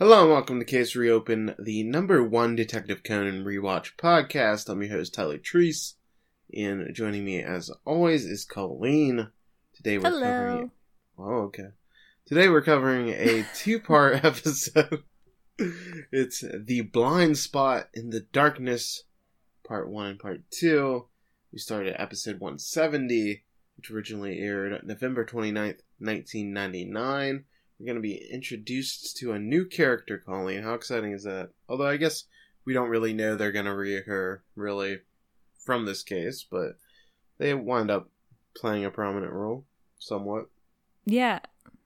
Hello and welcome to Case Reopen, the number one Detective Conan rewatch podcast. I'm your host, Tyler Treese, and joining me as always is Colleen. Today we're covering a two-part episode. It's The Blind Spot in the Darkness, Part 1 and Part 2. We started at episode 170, which originally aired November 29th, 1999. We're going to be introduced to a new character, Colleen. How exciting is that? Although I guess we don't really know they're going to reoccur, really, from this case. But they wind up playing a prominent role, somewhat. Yeah,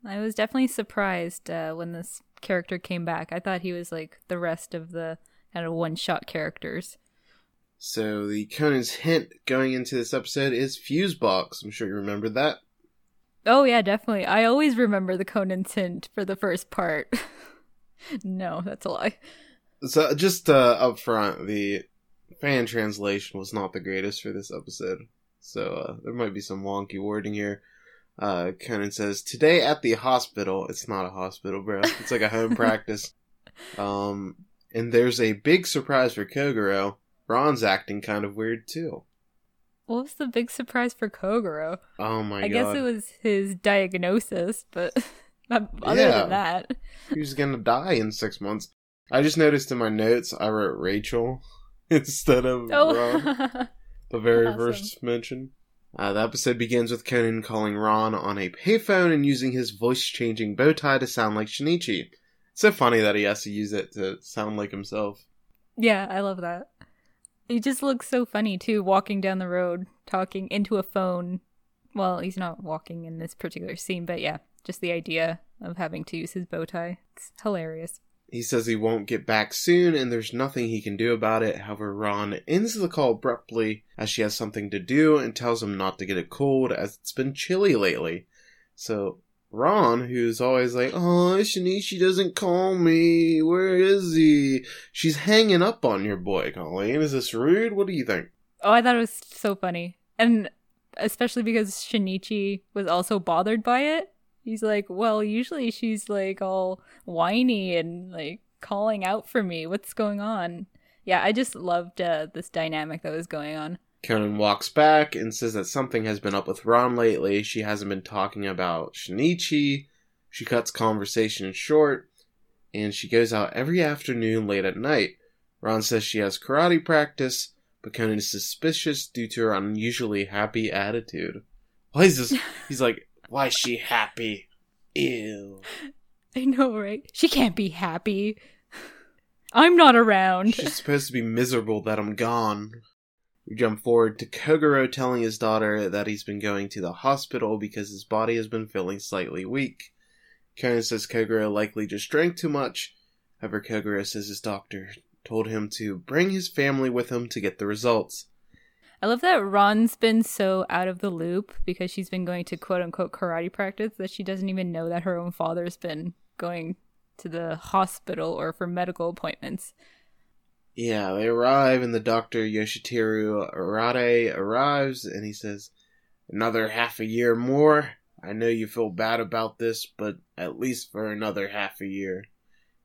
I was definitely surprised when this character came back. I thought he was like the rest of the kind of one-shot characters. So the Conan's hint going into this episode is Fusebox. I'm sure you remember that. Oh, yeah, definitely. I always remember the Conan's hint for the first part. No, that's a lie. So, just up front, the fan translation was not the greatest for this episode. So, there might be some wonky wording here. Conan says, "Today at the hospital." It's not a hospital, bro. It's like a home practice. And there's a big surprise for Kogoro. Ron's acting kind of weird, too. What was the big surprise for Kogoro? Oh my god. I guess it was his diagnosis, but other than that. He was going to die in 6 months. I just noticed in my notes I wrote Rachel instead of Ron. The very first mention. The episode begins with Conan calling Ron on a payphone and using his voice-changing bow tie to sound like Shinichi. It's so funny that he has to use it to sound like himself. Yeah, I love that. He just looks so funny, too, walking down the road, talking into a phone. Well, he's not walking in this particular scene, but yeah, just the idea of having to use his bow tie. It's hilarious. He says he won't get back soon, and there's nothing he can do about it. However, Ron ends the call abruptly as she has something to do and tells him not to get a cold as it's been chilly lately. So Ron, who's always like, "Oh, Shinichi doesn't call me. Where is he?" She's hanging up on your boy, Colleen. Is this rude? What do you think? Oh, I thought it was so funny. And especially because Shinichi was also bothered by it. He's like, "Well, usually she's like all whiny and like calling out for me. What's going on?" Yeah, I just loved this dynamic that was going on. Conan walks back and says that something has been up with Ron lately. She hasn't been talking about Shinichi. She cuts conversation short, and she goes out every afternoon late at night. Ron says she has karate practice, but Conan is suspicious due to her unusually happy attitude. Why is this? He's like, "Why is she happy? Ew." I know, right? She can't be happy. I'm not around. She's supposed to be miserable that I'm gone. We jump forward to Kogoro telling his daughter that he's been going to the hospital because his body has been feeling slightly weak. Conan says Kogoro likely just drank too much. However, Kogoro says his doctor told him to bring his family with him to get the results. I love that Ron's been so out of the loop because she's been going to quote-unquote karate practice that she doesn't even know that her own father's been going to the hospital or for medical appointments. Yeah, they arrive, and the doctor, Yoshiteru Arate, arrives, and he says, "Another half a year more. I know you feel bad about this, but at least for another half a year."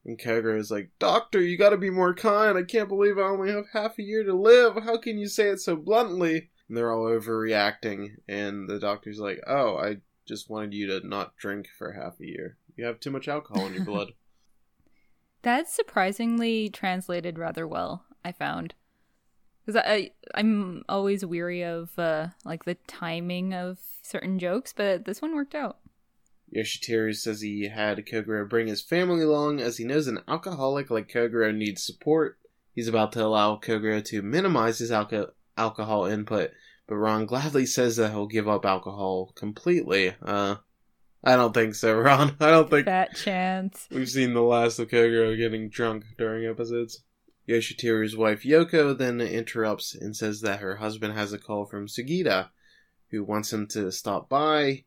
And Kogoro's like, "Doctor, you gotta be more kind. I can't believe I only have half a year to live. How can you say it so bluntly?" And they're all overreacting, and the doctor's like, "Oh, I just wanted you to not drink for half a year. You have too much alcohol in your blood." That's surprisingly translated rather well, I found. Because I'm always weary of like the timing of certain jokes, but this one worked out. Yoshiteru says he had Kogoro bring his family along as he knows an alcoholic like Kogoro needs support. He's about to allow Kogoro to minimize his alcohol input, but Ron gladly says that he'll give up alcohol completely. I don't think so, Ron. I don't think that chance. We've seen the last of Kogoro getting drunk during episodes. Yoshiteru's wife, Yoko, then interrupts and says that her husband has a call from Sugita, who wants him to stop by.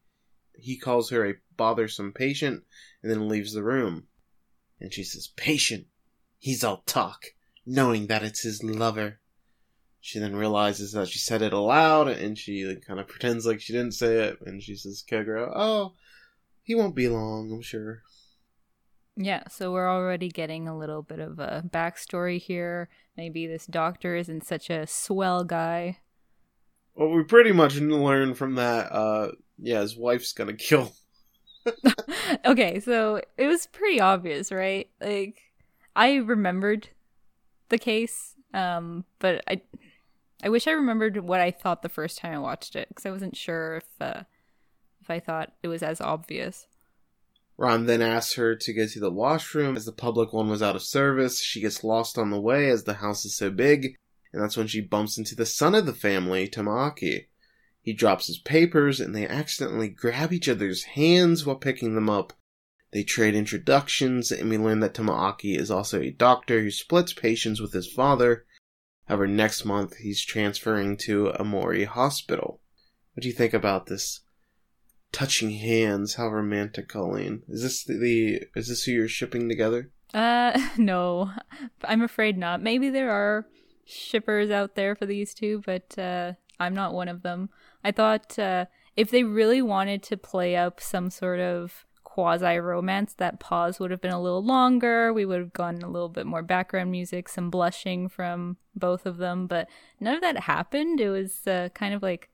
He calls her a bothersome patient and then leaves the room. And she says, "Patient? He's all talk, knowing that it's his lover." She then realizes that she said it aloud, and she kind of pretends like she didn't say it, and she says, "Kogoro, oh, he won't be long, I'm sure." Yeah, so we're already getting a little bit of a backstory here. Maybe this doctor isn't such a swell guy. Well, we pretty much learn from that, yeah, his wife's gonna kill. Okay, so it was pretty obvious, right? Like, I remembered the case, but I wish I remembered what I thought the first time I watched it, because I wasn't sure if I thought it was as obvious. Ron then asks her to go to the washroom, as the public one was out of service. She gets lost on the way, as the house is so big, and that's when she bumps into the son of the family, Tamaaki. He drops his papers, and they accidentally grab each other's hands while picking them up. They trade introductions, and we learn that Tamaaki is also a doctor who splits patients with his father. However, next month, he's transferring to Aomori Hospital. What do you think about this? Touching hands, how romantic, Colleen. Is this who you're shipping together? No. I'm afraid not. Maybe there are shippers out there for these two, but I'm not one of them. I thought if they really wanted to play up some sort of quasi-romance, that pause would have been a little longer. We would have gotten a little bit more background music, some blushing from both of them, but none of that happened. It was kind of like,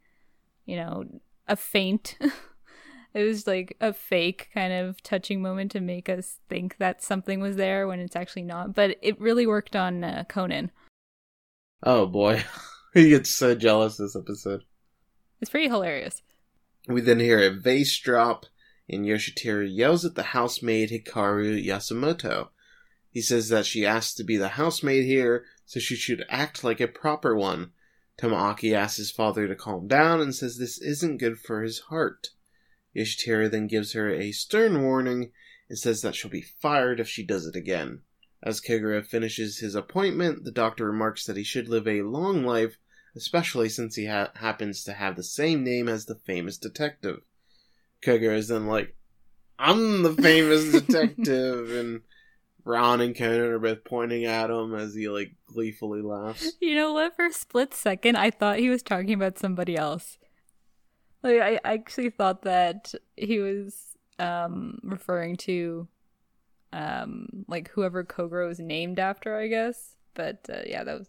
you know, a feint. It was like a fake kind of touching moment to make us think that something was there when it's actually not, but it really worked on Conan. Oh boy. He gets so jealous this episode. It's pretty hilarious. We then hear a vase drop, and Yoshiteru yells at the housemaid Hikaru Yasumoto. He says that she asked to be the housemaid here, so she should act like a proper one. Tamaaki asks his father to calm down and says this isn't good for his heart. Yoshiteru then gives her a stern warning and says that she'll be fired if she does it again. As Kagura finishes his appointment, the doctor remarks that he should live a long life, especially since he happens to have the same name as the famous detective. Kagura is then like, I'm the famous detective, and Ron and Conan are both pointing at him as he like gleefully laughs. You know what? For a split second, I thought he was talking about somebody else. Like, I actually thought that he was referring to like whoever Kogoro is named after, I guess. But yeah, that was.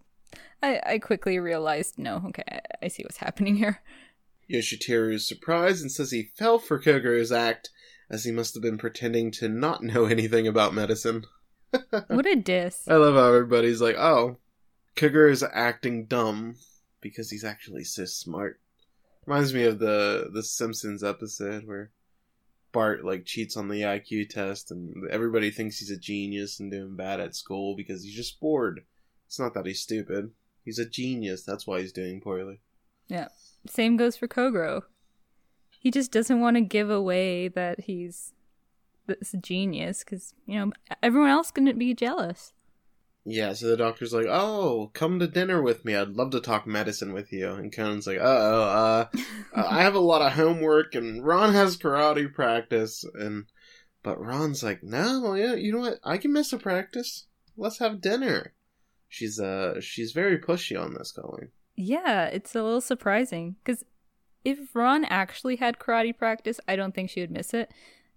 I quickly realized, no, okay, I see what's happening here. Yoshiteru is surprised and says he fell for Kogoro's act, as he must have been pretending to not know anything about medicine. What a diss. I love how everybody's like, oh, Kogoro is acting dumb because he's actually so smart. Reminds me of the Simpsons episode where Bart like cheats on the IQ test and everybody thinks he's a genius and doing bad at school because he's just bored. It's not that he's stupid. He's a genius. That's why he's doing poorly. Yeah. Same goes for Kogoro. He just doesn't want to give away that he's this genius because, you know, everyone else is going to be jealous. Yeah, so the doctor's like, oh, come to dinner with me. I'd love to talk medicine with you. And Conan's like, I have a lot of homework, and Ron has karate practice. But Ron's like, no, yeah, you know what? I can miss a practice. Let's have dinner. She's very pushy on this, Colleen. Yeah, it's a little surprising because if Ron actually had karate practice, I don't think she would miss it.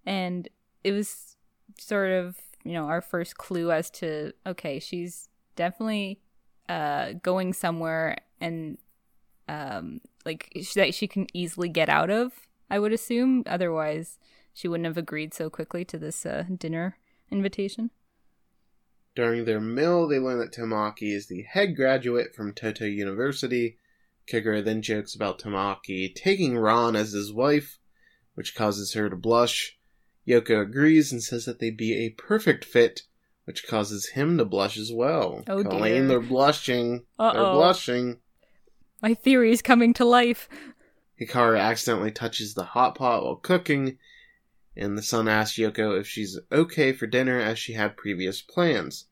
And it was sort of, you know, our first clue as to, okay, she's definitely going somewhere and like that she can easily get out of, I would assume. Otherwise, she wouldn't have agreed so quickly to this dinner invitation. During their meal, they learn that Tamaaki is the head graduate from Toto University. Kagura then jokes about Tamaaki taking Ron as his wife, which causes her to blush. Yoko agrees and says that they'd be a perfect fit, which causes him to blush as well. Oh, Colleen, dear. They're blushing. Uh-oh. They're blushing. My theory is coming to life. Hikaru accidentally touches the hot pot while cooking, and the son asks Yoko if she's okay for dinner as she had previous plans.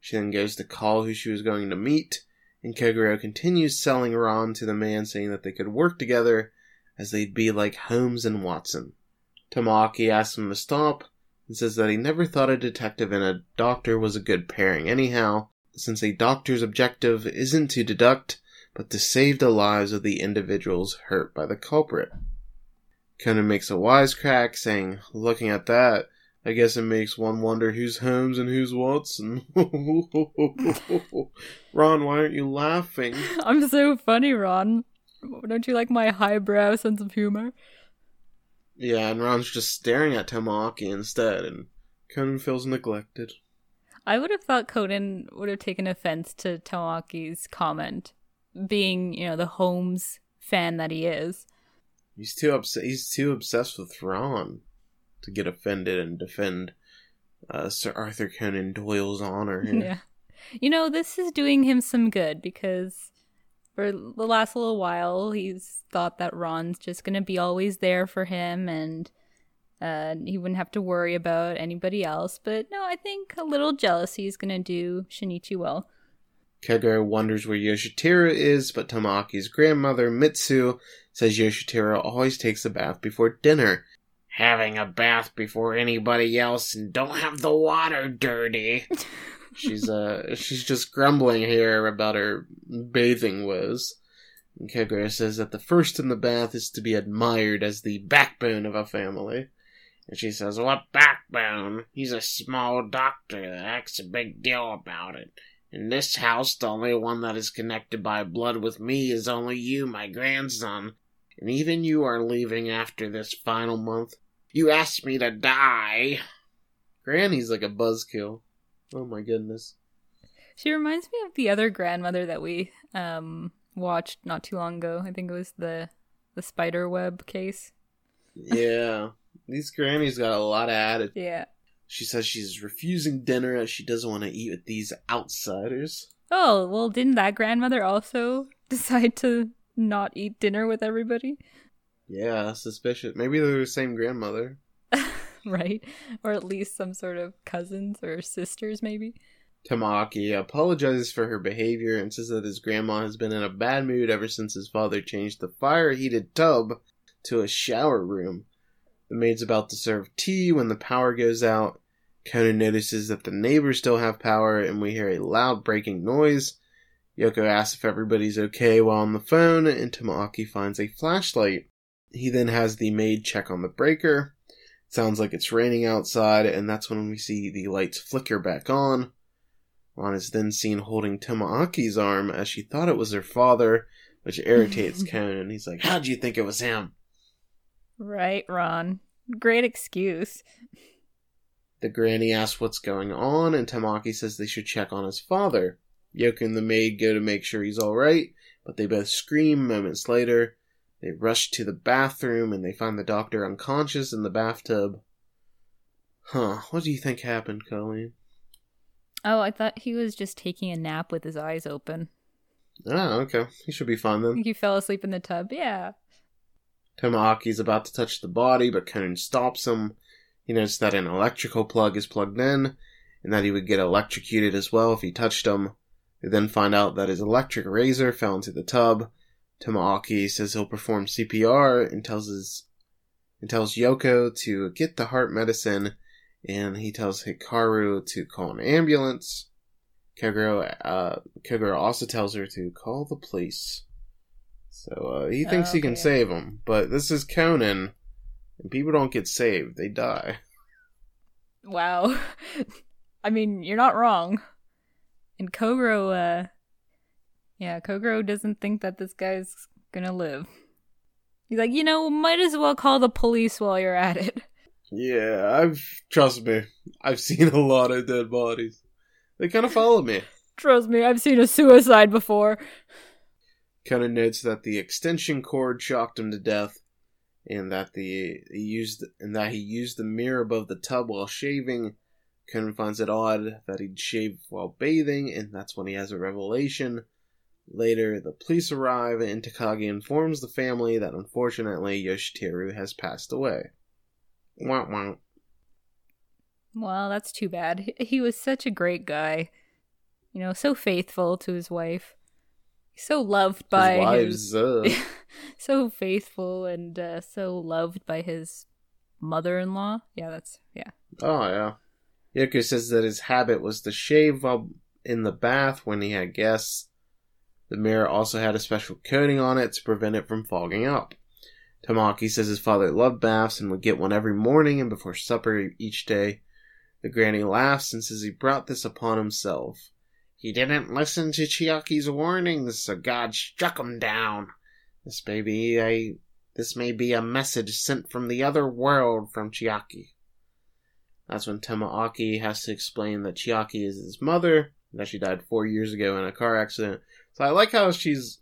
She then goes to call who she was going to meet, and Kogoro continues selling Ron to the man, saying that they could work together as they'd be like Holmes and Watson. Tamaaki asks him to stop and says that he never thought a detective and a doctor was a good pairing anyhow, since a doctor's objective isn't to deduct, but to save the lives of the individuals hurt by the culprit. Conan makes a wisecrack, saying, looking at that, I guess it makes one wonder who's Holmes and who's Watson. Ron, why aren't you laughing? I'm so funny, Ron. Don't you like my highbrow sense of humor? Yeah, and Ron's just staring at Tamaaki instead, and Conan feels neglected. I would have thought Conan would have taken offense to Tamaki's comment, being, you know, the Holmes fan that he is. He's too obsessed with Ron to get offended and defend Sir Arthur Conan Doyle's honor. Yeah. You know, this is doing him some good, because for the last little while, he's thought that Ron's just going to be always there for him, and he wouldn't have to worry about anybody else. But no, I think a little jealousy is going to do Shinichi well. Kogoro wonders where Yoshiteru is, but Tamaki's grandmother, Mitsu, says Yoshiteru always takes a bath before dinner. Having a bath before anybody else, and don't have the water dirty. She's just grumbling here about her bathing woes. And Kogoro says that the first in the bath is to be admired as the backbone of a family. And she says, what backbone? He's a small doctor that acts a big deal about it. In this house, the only one that is connected by blood with me is only you, my grandson. And even you are leaving after this final month. You asked me to die. Granny's like a buzzkill. Oh my goodness. She reminds me of the other grandmother that we watched not too long ago. I think it was the spider web case. Yeah. These grannies got a lot of attitude. Yeah. She says she's refusing dinner as she doesn't want to eat with these outsiders. Oh, well, didn't that grandmother also decide to not eat dinner with everybody? Yeah, suspicious. Maybe they're the same grandmother. Right? Or at least some sort of cousins or sisters, maybe. Tamaaki apologizes for her behavior and says that his grandma has been in a bad mood ever since his father changed the fire-heated tub to a shower room. The maid's about to serve tea when the power goes out. Conan notices that the neighbors still have power, and we hear a loud breaking noise. Yoko asks if everybody's okay while on the phone, and Tamaaki finds a flashlight. He then has the maid check on the breaker. It sounds like it's raining outside, and that's when we see the lights flicker back on. Ron is then seen holding Tamaaki's arm as she thought it was her father, which irritates Conan. He's like, how'd you think it was him? Right, Ron. Great excuse. The granny asks what's going on, and Tamaaki says they should check on his father. Yoko and the maid go to make sure he's alright, but they both scream moments later. They rush to the bathroom, and they find the doctor unconscious in the bathtub. Huh, what do you think happened, Colleen? Oh, I thought he was just taking a nap with his eyes open. Oh, okay. He should be fine then. He fell asleep in the tub, yeah. Tamaaki's about to touch the body, but Conan stops him. He notes that an electrical plug is plugged in, and that he would get electrocuted as well if he touched him. They then find out that his electric razor fell into the tub. Tamaaki says he'll perform CPR and tells Yoko to get the heart medicine, and he tells Hikaru to call an ambulance. Kogoro also tells her to call the police. So he thinks he can save him, but this is Conan, and people don't get saved, they die. Wow. I mean, you're not wrong. And Kogoro, Kogoro doesn't think that this guy's gonna live. He's like, you know, might as well call the police while you're at it. Yeah, I've seen a lot of dead bodies. They kind of follow me. Trust me, I've seen a suicide before. Conan notes that the extension cord shocked him to death, and that he used the mirror above the tub while shaving. Conan finds it odd that he'd shave while bathing, and that's when he has a revelation. Later, the police arrive, and Takagi informs the family that unfortunately Yoshiteru has passed away. Wah wah. Well, that's too bad. He was such a great guy. You know, so faithful to his wife. So loved by his... so faithful and so loved by his mother-in-law. Yeah, that's... yeah. Oh, yeah. Yoko says that his habit was to shave while in the bath when he had guests. The mirror also had a special coating on it to prevent it from fogging up. Tamaaki says his father loved baths and would get one every morning and before supper each day. The granny laughs and says he brought this upon himself. He didn't listen to Chiaki's warnings, so God struck him down. This may be a message sent from the other world from Chiaki. That's when Tamaaki has to explain that Chiaki is his mother, and that she died 4 years ago in a car accident. So I like how she's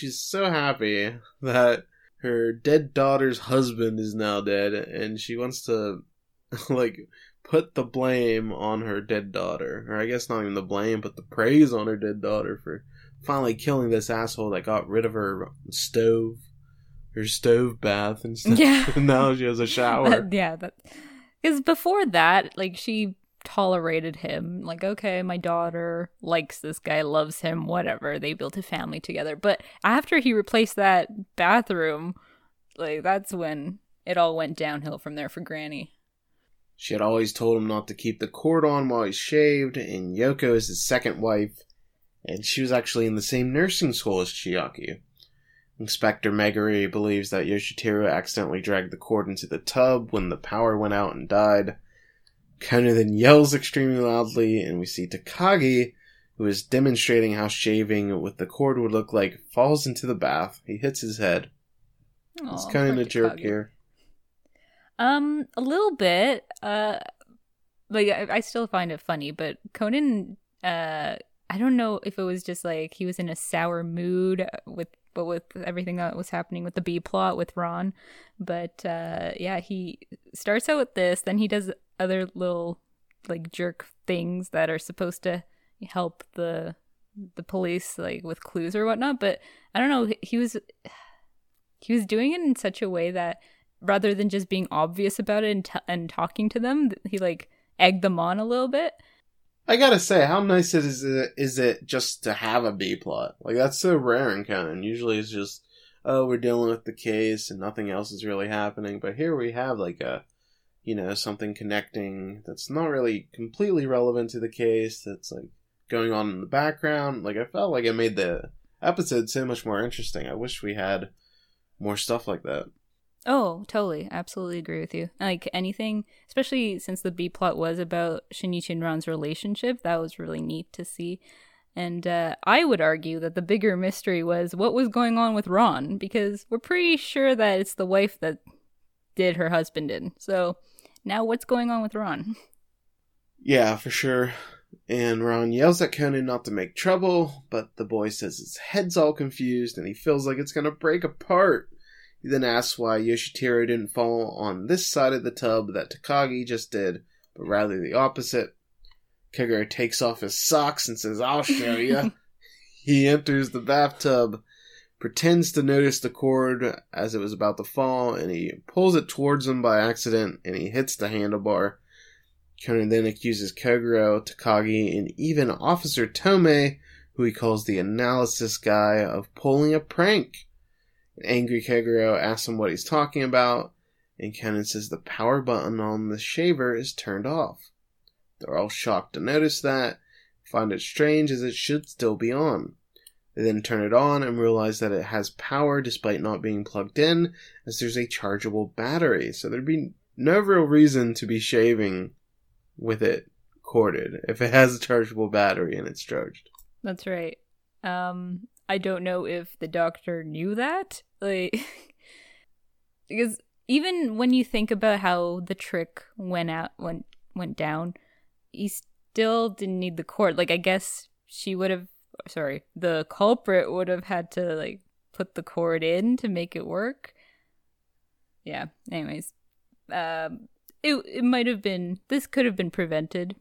so happy that her dead daughter's husband is now dead, and she wants to, put the blame on her dead daughter. Or I guess not even the blame, but the praise on her dead daughter for finally killing this asshole that got rid of her stove bath and stuff. Yeah. And now she has a shower. Because before that, she tolerated him. Okay, my daughter likes this guy, loves him, whatever. They built a family together. But after he replaced that bathroom, that's when it all went downhill from there for Granny. She had always told him not to keep the cord on while he shaved, and Yoko is his second wife, and she was actually in the same nursing school as Chiaki. Inspector Megure believes that Yoshiteru accidentally dragged the cord into the tub when the power went out and died. Conan then yells extremely loudly, and we see Takagi, who is demonstrating how shaving with the cord would look like, falls into the bath. He hits his head. Aww, it's Conan a jerk Takagi. Here. A little bit, I still find it funny, but Conan, I don't know if it was just he was in a sour mood with everything that was happening with the B plot with Ron, but, he starts out with this, then he does other little, jerk things that are supposed to help the police, with clues or whatnot, but I don't know, he was doing it in such a way that rather than just being obvious about it and talking to them, he egged them on a little bit. I gotta say, how nice is it just to have a B plot? That's so rare in Conan. Usually it's just, oh, we're dealing with the case and nothing else is really happening. But here we have something connecting that's not really completely relevant to the case, that's going on in the background. I felt like it made the episode so much more interesting. I wish we had more stuff like that. Oh, totally. Absolutely agree with you. Anything, especially since the B-plot was about Shinichi and Ron's relationship, that was really neat to see. And I would argue that the bigger mystery was what was going on with Ron, because we're pretty sure that it's the wife that did her husband in. So now what's going on with Ron? Yeah, for sure. And Ron yells at Conan not to make trouble, but the boy says his head's all confused and he feels like it's going to break apart. He then asks why Yoshiteru didn't fall on this side of the tub that Takagi just did, but rather the opposite. Kogoro takes off his socks and says, I'll show you. He enters the bathtub, pretends to notice the cord as it was about to fall, and he pulls it towards him by accident, and he hits the handlebar. Conan then accuses Kogoro, Takagi, and even Officer Tome, who he calls the analysis guy, of pulling a prank. Angry Kogoro asks him what he's talking about, and Conan says the power button on the shaver is turned off. They're all shocked to notice that, find it strange as it should still be on. They then turn it on and realize that it has power despite not being plugged in, as there's a chargeable battery, so there'd be no real reason to be shaving with it corded if it has a chargeable battery and it's charged. That's right. I don't know if the doctor knew that. Because even when you think about how the trick went down, he still didn't need the cord. I guess the culprit would have had to put the cord in to make it work. Yeah. Anyways, it might have been. This could have been prevented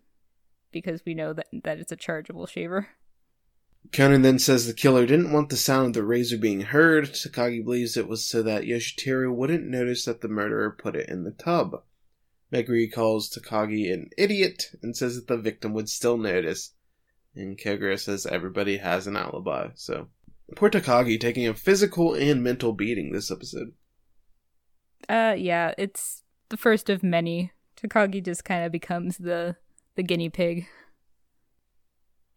because we know that it's a chargeable shaver. Conan then says the killer didn't want the sound of the razor being heard. Takagi believes it was so that Yoshiteru wouldn't notice that the murderer put it in the tub. Meguri calls Takagi an idiot and says that the victim would still notice. And Kogoro says everybody has an alibi. So, poor Takagi taking a physical and mental beating this episode. Yeah, it's the first of many. Takagi just kind of becomes the guinea pig.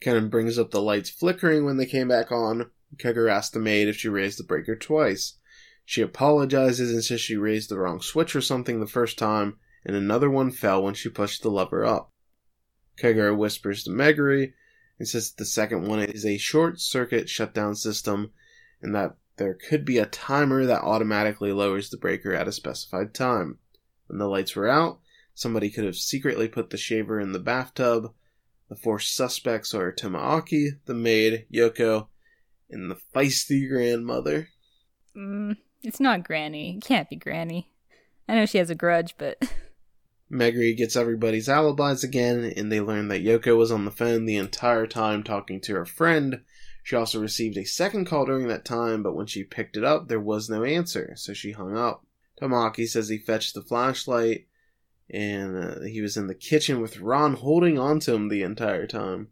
Conan brings up the lights flickering when they came back on. Kogoro asked the maid if she raised the breaker twice. She apologizes and says she raised the wrong switch or something the first time, and another one fell when she pushed the lever up. Kogoro whispers to Megure and says the second one is a short-circuit shutdown system, and that there could be a timer that automatically lowers the breaker at a specified time. When the lights were out, somebody could have secretly put the shaver in the bathtub. The four suspects are Tamaaki, the maid, Yoko, and the feisty grandmother. It's not Granny. It can't be Granny. I know she has a grudge, but... Megure gets everybody's alibis again, and they learn that Yoko was on the phone the entire time talking to her friend. She also received a second call during that time, but when she picked it up, there was no answer, so she hung up. Tamaaki says he fetched the flashlight, and he was in the kitchen with Ron holding on to him the entire time.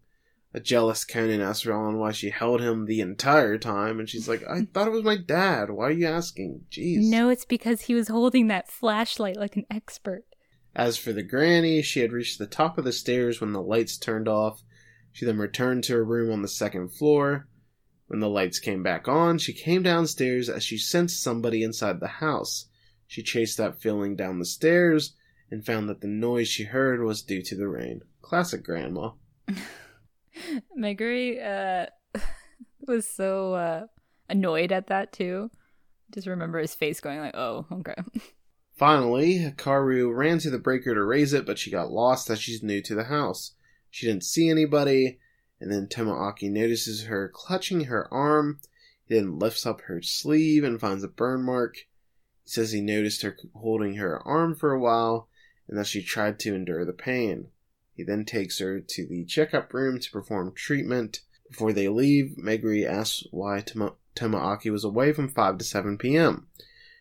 A jealous Conan asks Ron why she held him the entire time, and she's like, I thought it was my dad. Why are you asking? Jeez. No, it's because he was holding that flashlight like an expert. As for the granny, she had reached the top of the stairs when the lights turned off. She then returned to her room on the second floor. When the lights came back on, she came downstairs as she sensed somebody inside the house. She chased that feeling down the stairs and found that the noise she heard was due to the rain. Classic grandma. Megure was so annoyed at that too. Just remember his face going like, oh, okay. Finally, Hikaru ran to the breaker to raise it, but she got lost as she's new to the house. She didn't see anybody, and then Tamaaki notices her clutching her arm. He then lifts up her sleeve and finds a burn mark. He says he noticed her holding her arm for a while, and that she tried to endure the pain. He then takes her to the checkup room to perform treatment. Before they leave, Megure asks why Tamaaki was away from 5 to 7 p.m.,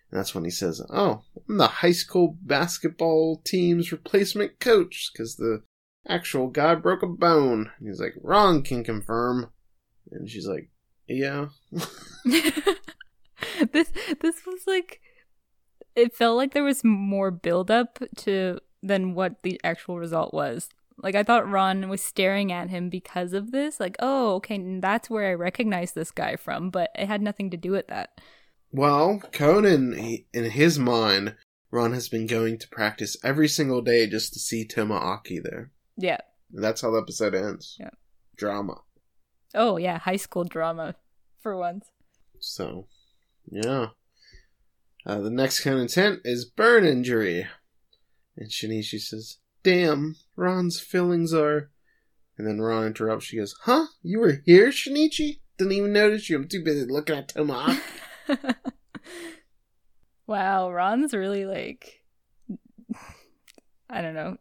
and that's when he says, oh, I'm the high school basketball team's replacement coach, because the actual guy broke a bone. And he's like, Ron can confirm. And she's like, yeah. This was like, it felt like there was more buildup to than what the actual result was. Like, I thought Ron was staring at him because of this. Like, oh, okay, that's where I recognize this guy from. But it had nothing to do with that. Well, Conan, in his mind, Ron has been going to practice every single day just to see Tamaaki there. Yeah. And that's how the episode ends. Yeah. Drama. Oh, yeah. High school drama, for once. So, yeah. The next Conan's hint is burn injury. And Shinichi says, damn, Ron's feelings are... And then Ron interrupts. She goes, huh? You were here, Shinichi? Didn't even notice you. I'm too busy looking at Tamaaki. Wow, Ron's really like, I don't know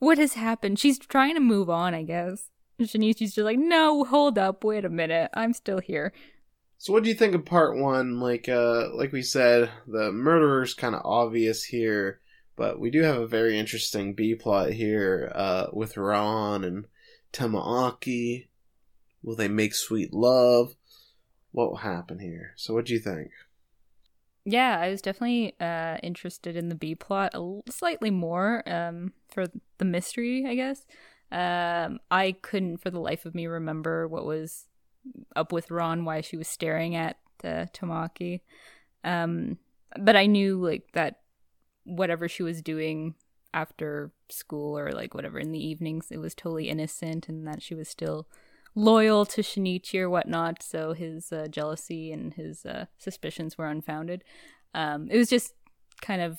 what has happened. She's trying to move on, I guess. Shinichi's just like, no, hold up, wait a minute, I'm still here. So what do you think of part one? Like we said, the murderer's kind of obvious here, but we do have a very interesting B-plot here with Ron and Tamaaki. Will they make sweet love? What will happen here? So what do you think? Yeah, I was definitely interested in the B-plot slightly more for the mystery, I guess. I couldn't for the life of me remember what was up with Ron, why she was staring at Tamaaki. But I knew like that whatever she was doing after school or like whatever in the evenings, it was totally innocent and that she was still... loyal to Shinichi or whatnot, so his jealousy and his suspicions were unfounded. It was just kind of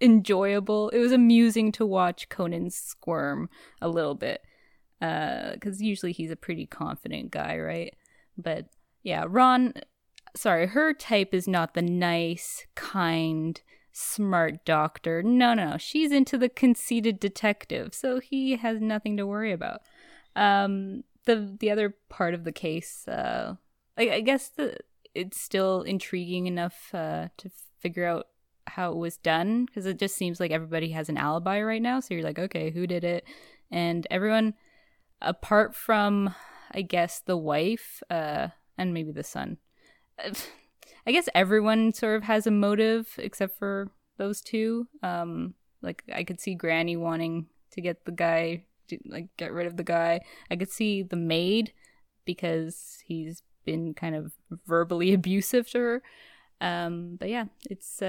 enjoyable. It was amusing to watch Conan squirm a little bit, because usually he's a pretty confident guy, right? But yeah, Ron, sorry, her type is not the nice, kind, smart doctor. No, she's into the conceited detective, so he has nothing to worry about. The other part of the case, I guess it's still intriguing enough to figure out how it was done, because it just seems like everybody has an alibi right now. So you're like, okay, who did it? And everyone, apart from, I guess, the wife and maybe the son. I guess everyone sort of has a motive except for those two. Like, I could see Granny wanting to get the guy... like get rid of the guy. I could see the maid because he's been kind of verbally abusive to her. But yeah, it's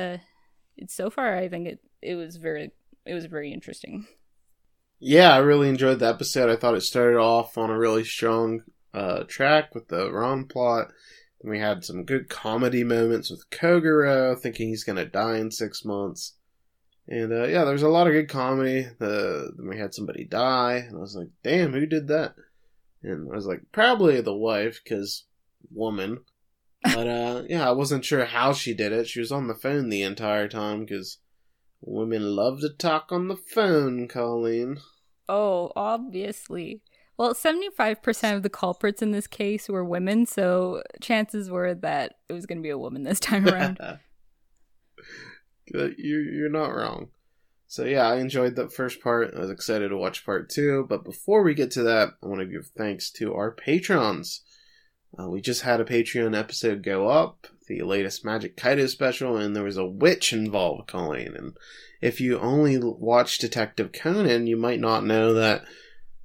so far, I think it was very interesting. Yeah, I really enjoyed the episode. I thought it started off on a really strong track with the Ron plot. And we had some good comedy moments with Kogoro thinking he's going to die in 6 months. And yeah, there was a lot of good comedy. Then we had somebody die, and I was like, damn, who did that? And I was like, probably the wife, because woman. But yeah, I wasn't sure how she did it. She was on the phone the entire time, because women love to talk on the phone, Colleen. Oh, obviously. Well, 75% of the culprits in this case were women, so chances were that it was going to be a woman this time around. You're not wrong. So yeah, I enjoyed that first part. I was excited to watch part 2. But before we get to that, I want to give thanks to our patrons. We just had a Patreon episode go up, the latest Magic Kaito special, and there was a witch involved, Colleen. And if you only watch Detective Conan, you might not know that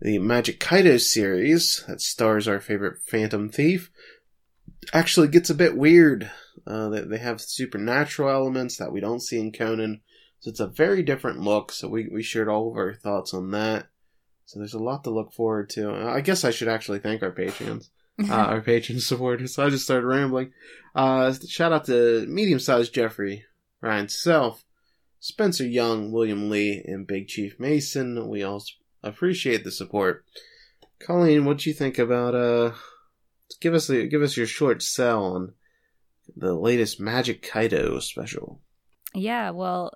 the Magic Kaito series that stars our favorite Phantom Thief actually gets a bit weird. They have supernatural elements that we don't see in Conan. So it's a very different look. So we shared all of our thoughts on that. So there's a lot to look forward to. I guess I should actually thank our patrons. Our patron supporters. So I just started rambling. Shout out to medium-sized Jeffrey, Ryan, Self Spencer, Young, William, Lee, and Big Chief Mason. We all appreciate the support. Colleen, what do you think about give us your short sell on the latest Magic Kaito special? Yeah, well,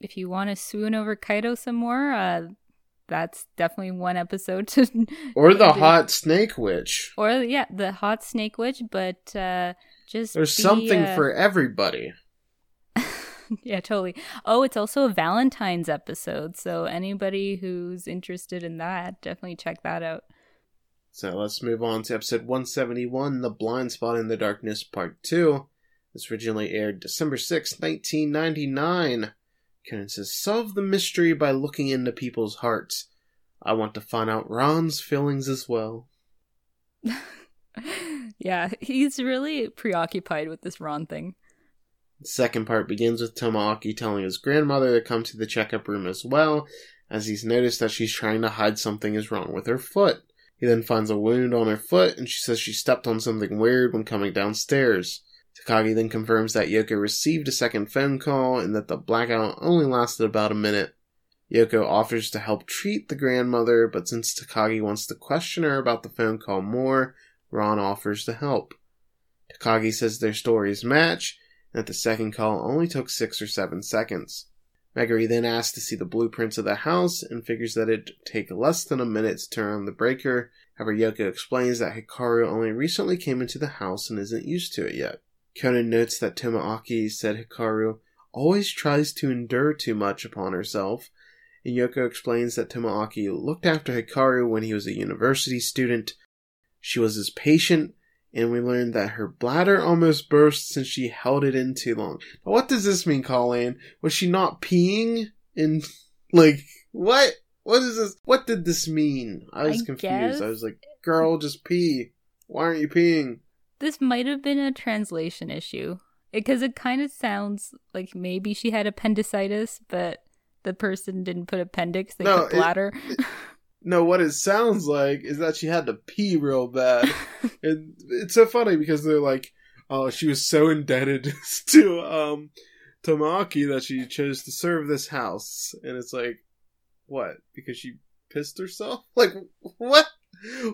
if you want to swoon over Kaito some more, that's definitely one episode to or the hot snake witch. Or yeah, the hot snake witch, but just there's something for everybody. Yeah, totally. Oh, it's also a Valentine's episode, so anybody who's interested in that, definitely check that out. So let's move on to episode 171, The Blind Spot in the Darkness, Part 2. This originally aired December 6, 1999. Conan says, solve the mystery by looking into people's hearts. I want to find out Ron's feelings as well. Yeah, he's really preoccupied with this Ron thing. The second part begins with Tamaaki telling his grandmother to come to the checkup room as well, as he's noticed that she's trying to hide something is wrong with her foot. He then finds a wound on her foot, and she says she stepped on something weird when coming downstairs. Takagi then confirms that Yoko received a second phone call and that the blackout only lasted about a minute. Yoko offers to help treat the grandmother, but since Takagi wants to question her about the phone call more, Ron offers to help. Takagi says their stories match, and that the second call only took 6 or 7 seconds. Megure then asks to see the blueprints of the house and figures that it'd take less than a minute to turn on the breaker. However, Yoko explains that Hikaru only recently came into the house and isn't used to it yet. Conan notes that Tamaaki said Hikaru always tries to endure too much upon herself, and Yoko explains that Tamaaki looked after Hikaru when he was a university student. She was his patient, and we learned that her bladder almost burst since she held it in too long. Now, what does this mean, Colleen? Was she not peeing? And, like, what? What is this? What did this mean? I was confused. Guess. I was like, girl, just pee. Why aren't you peeing? This might have been a translation issue, because it kind of sounds like maybe she had appendicitis, but the person didn't put appendix, they put bladder. No, what it sounds like is that she had to pee real bad. And it's so funny because they're like, oh, she was so indebted to Tamaaki that she chose to serve this house. And it's like, what? Because she pissed herself? Like, what?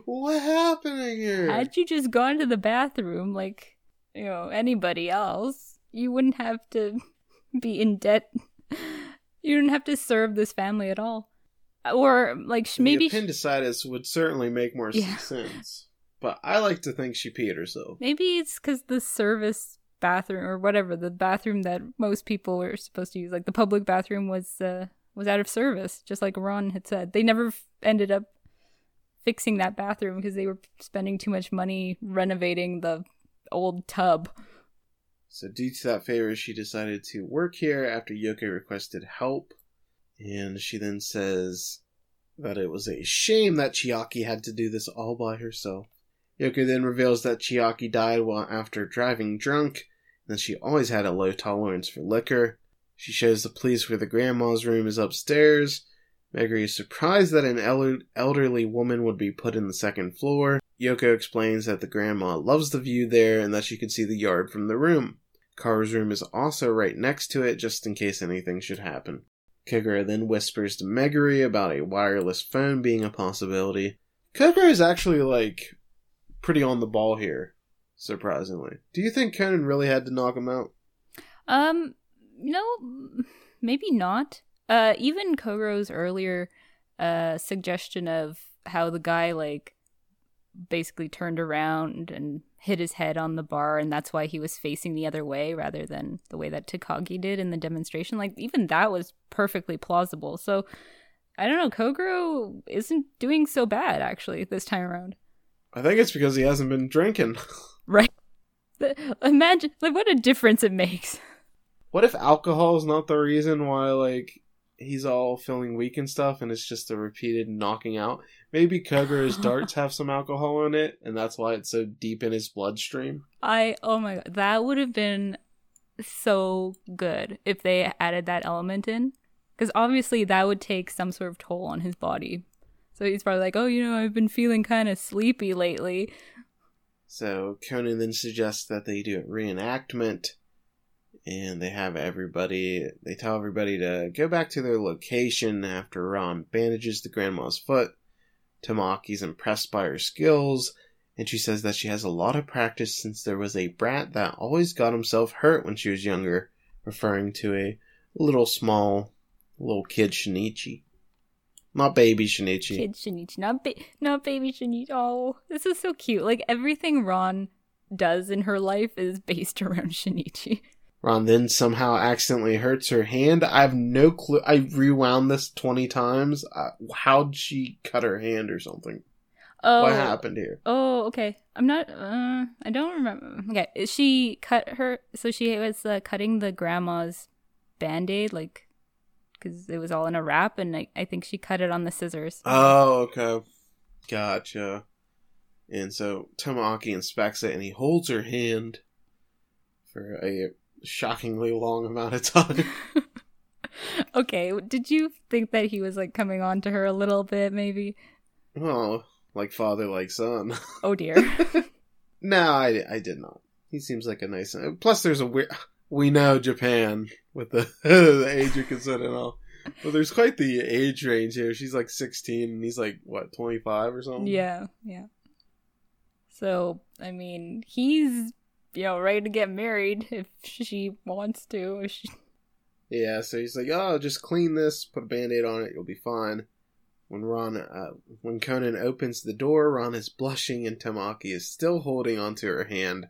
What happening here? Had you just gone to the bathroom like, you know, anybody else, you wouldn't have to be in debt. You wouldn't have to serve this family at all. Or, like, maybe... The appendicitis would certainly make more sense. But I like to think she peed herself. Maybe it's because the service bathroom, or whatever, the bathroom that most people were supposed to use, like, the public bathroom was out of service, just like Ron had said. They never ended up fixing that bathroom because they were spending too much money renovating the old tub. So due to that favor, she decided to work here after Yoko requested help. And she then says that it was a shame that Chiaki had to do this all by herself. Yoko then reveals that Chiaki died while after driving drunk, and she always had a low tolerance for liquor. She shows the police where the grandma's room is upstairs. Megure is surprised that an elderly woman would be put in the second floor. Yoko explains that the grandma loves the view there and that she could see the yard from the room. Kara's room is also right next to it, just in case anything should happen. Kogoro then whispers to Megure about a wireless phone being a possibility. Kogoro is actually, like, pretty on the ball here, surprisingly. Do you think Conan really had to knock him out? No, maybe not. Even Kogoro's earlier suggestion of how the guy, like, basically turned around and hit his head on the bar, and that's why he was facing the other way rather than the way that Takagi did in the demonstration, like, even that was perfectly plausible. So, I don't know, Kogoro isn't doing so bad, actually, this time around. I think it's because he hasn't been drinking. Right. Imagine, like, what a difference it makes. What if alcohol is not the reason why, like, he's all feeling weak and stuff, and it's just a repeated knocking out? Maybe Kogoro's darts have some alcohol in it, and that's why it's so deep in his bloodstream. Oh my god, that would have been so good if they added that element in. Because obviously that would take some sort of toll on his body. So he's probably like, oh, you know, I've been feeling kind of sleepy lately. So Conan then suggests that they do a reenactment, and they tell everybody to go back to their location after Ron bandages the grandma's foot. Tamaki's impressed by her skills, and she says that she has a lot of practice since there was a brat that always got himself hurt when she was younger, referring to a little kid Shinichi. Not baby Shinichi. Kid Shinichi, not baby Shinichi. Oh, this is so cute. Like, everything Ron does in her life is based around Shinichi. Ron then somehow accidentally hurts her hand. I have no clue. I rewound this 20 times. How'd she cut her hand or something? Oh, what happened here? Oh, okay. I'm not... I don't remember. Okay, she cut her... So she was cutting the grandma's Band-Aid, like... Because it was all in a wrap, and I think she cut it on the scissors. Oh, okay. Gotcha. And so Tamaaki inspects it, and he holds her hand for a shockingly long amount of time. Okay, did you think that he was, like, coming on to her a little bit, maybe? Oh, like father, like son. Oh, dear. No, I did not. He seems like a nice son. Plus, there's a weird... We know Japan with the, the age of consent and all. Well, there's quite the age range here. She's like 16 and he's like, what, 25 or something? Yeah. So, I mean, he's, you know, ready to get married if she wants to. Yeah, so he's like, oh, just clean this, put a Band-Aid on it, you'll be fine. When Conan opens the door, Ron is blushing and Tamaaki is still holding onto her hand.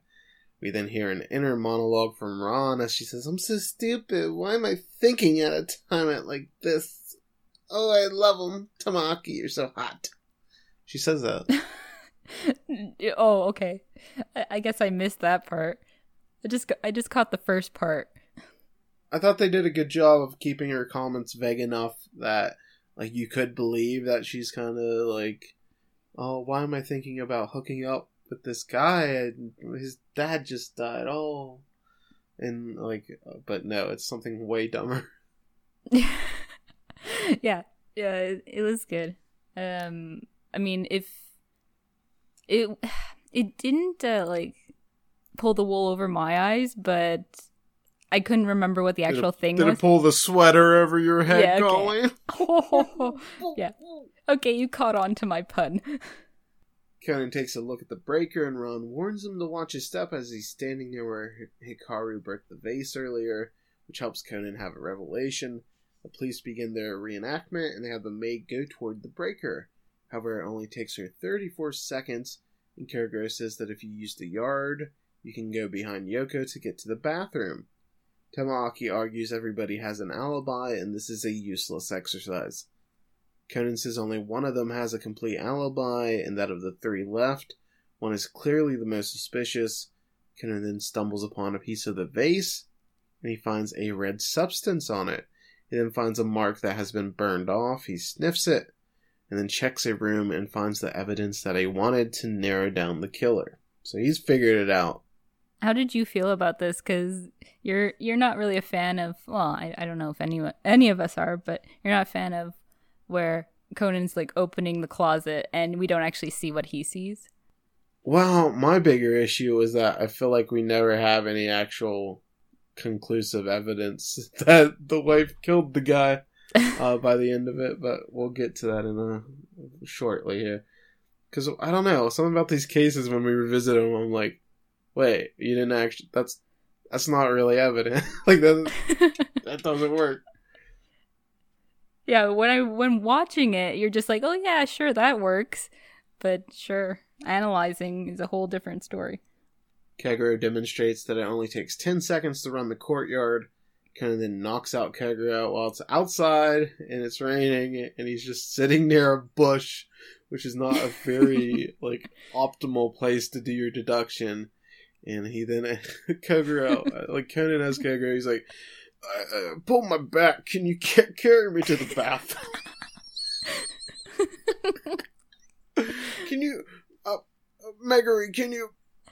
We then hear an inner monologue from Ron as she says, I'm so stupid. Why am I thinking at a time like this? Oh, I love him. Tamaaki, you're so hot. She says that. Oh, okay. I guess I missed that part. I just caught the first part. I thought they did a good job of keeping her comments vague enough that, like, you could believe that she's kind of like, oh, why am I thinking about hooking up with this guy, and his dad just died, oh, and like, but no, it's something way dumber. yeah, it was good. I mean, if it didn't like pull the wool over my eyes, but I couldn't remember what the actual thing was. Did it pull the sweater over your head, yeah, okay. Colleen? Oh, yeah. Okay, you caught on to my pun. Conan takes a look at the breaker, and Ron warns him to watch his step as he's standing near where Hikaru broke the vase earlier, which helps Conan have a revelation. The police begin their reenactment, and they have the maid go toward the breaker. However, it only takes her 34 seconds, and Kogoro says that if you use the yard, you can go behind Yoko to get to the bathroom. Tamaaki argues everybody has an alibi, and this is a useless exercise. Conan says only one of them has a complete alibi, and that of the three left, one is clearly the most suspicious. Conan then stumbles upon a piece of the vase, and he finds a red substance on it. He then finds a mark that has been burned off. He sniffs it, and then checks a room and finds the evidence that he wanted to narrow down the killer. So he's figured it out. How did you feel about this? Because you're not really a fan of, well, I don't know if any of us are, but you're not a fan of where Conan's like opening the closet and we don't actually see what he sees. Well, my bigger issue is that I feel like we never have any actual conclusive evidence that the wife killed the guy by the end of it, but we'll get to that shortly here. Because I don't know, something about these cases when we revisit them, I'm like, wait, you didn't actually... That's not really evident. Like, that doesn't work. Yeah, when watching it, you're just like, oh yeah, sure, that works. But sure, analyzing is a whole different story. Kogoro demonstrates that it only takes 10 seconds to run the courtyard. Conan then knocks out Kogoro while it's outside and it's raining and he's just sitting near a bush, which is not a very like optimal place to do your deduction. And he then Kogoro, like Conan has Kogoro, he's like, I pulled my back. Can you carry me to the bath? Can you, Megure? Can you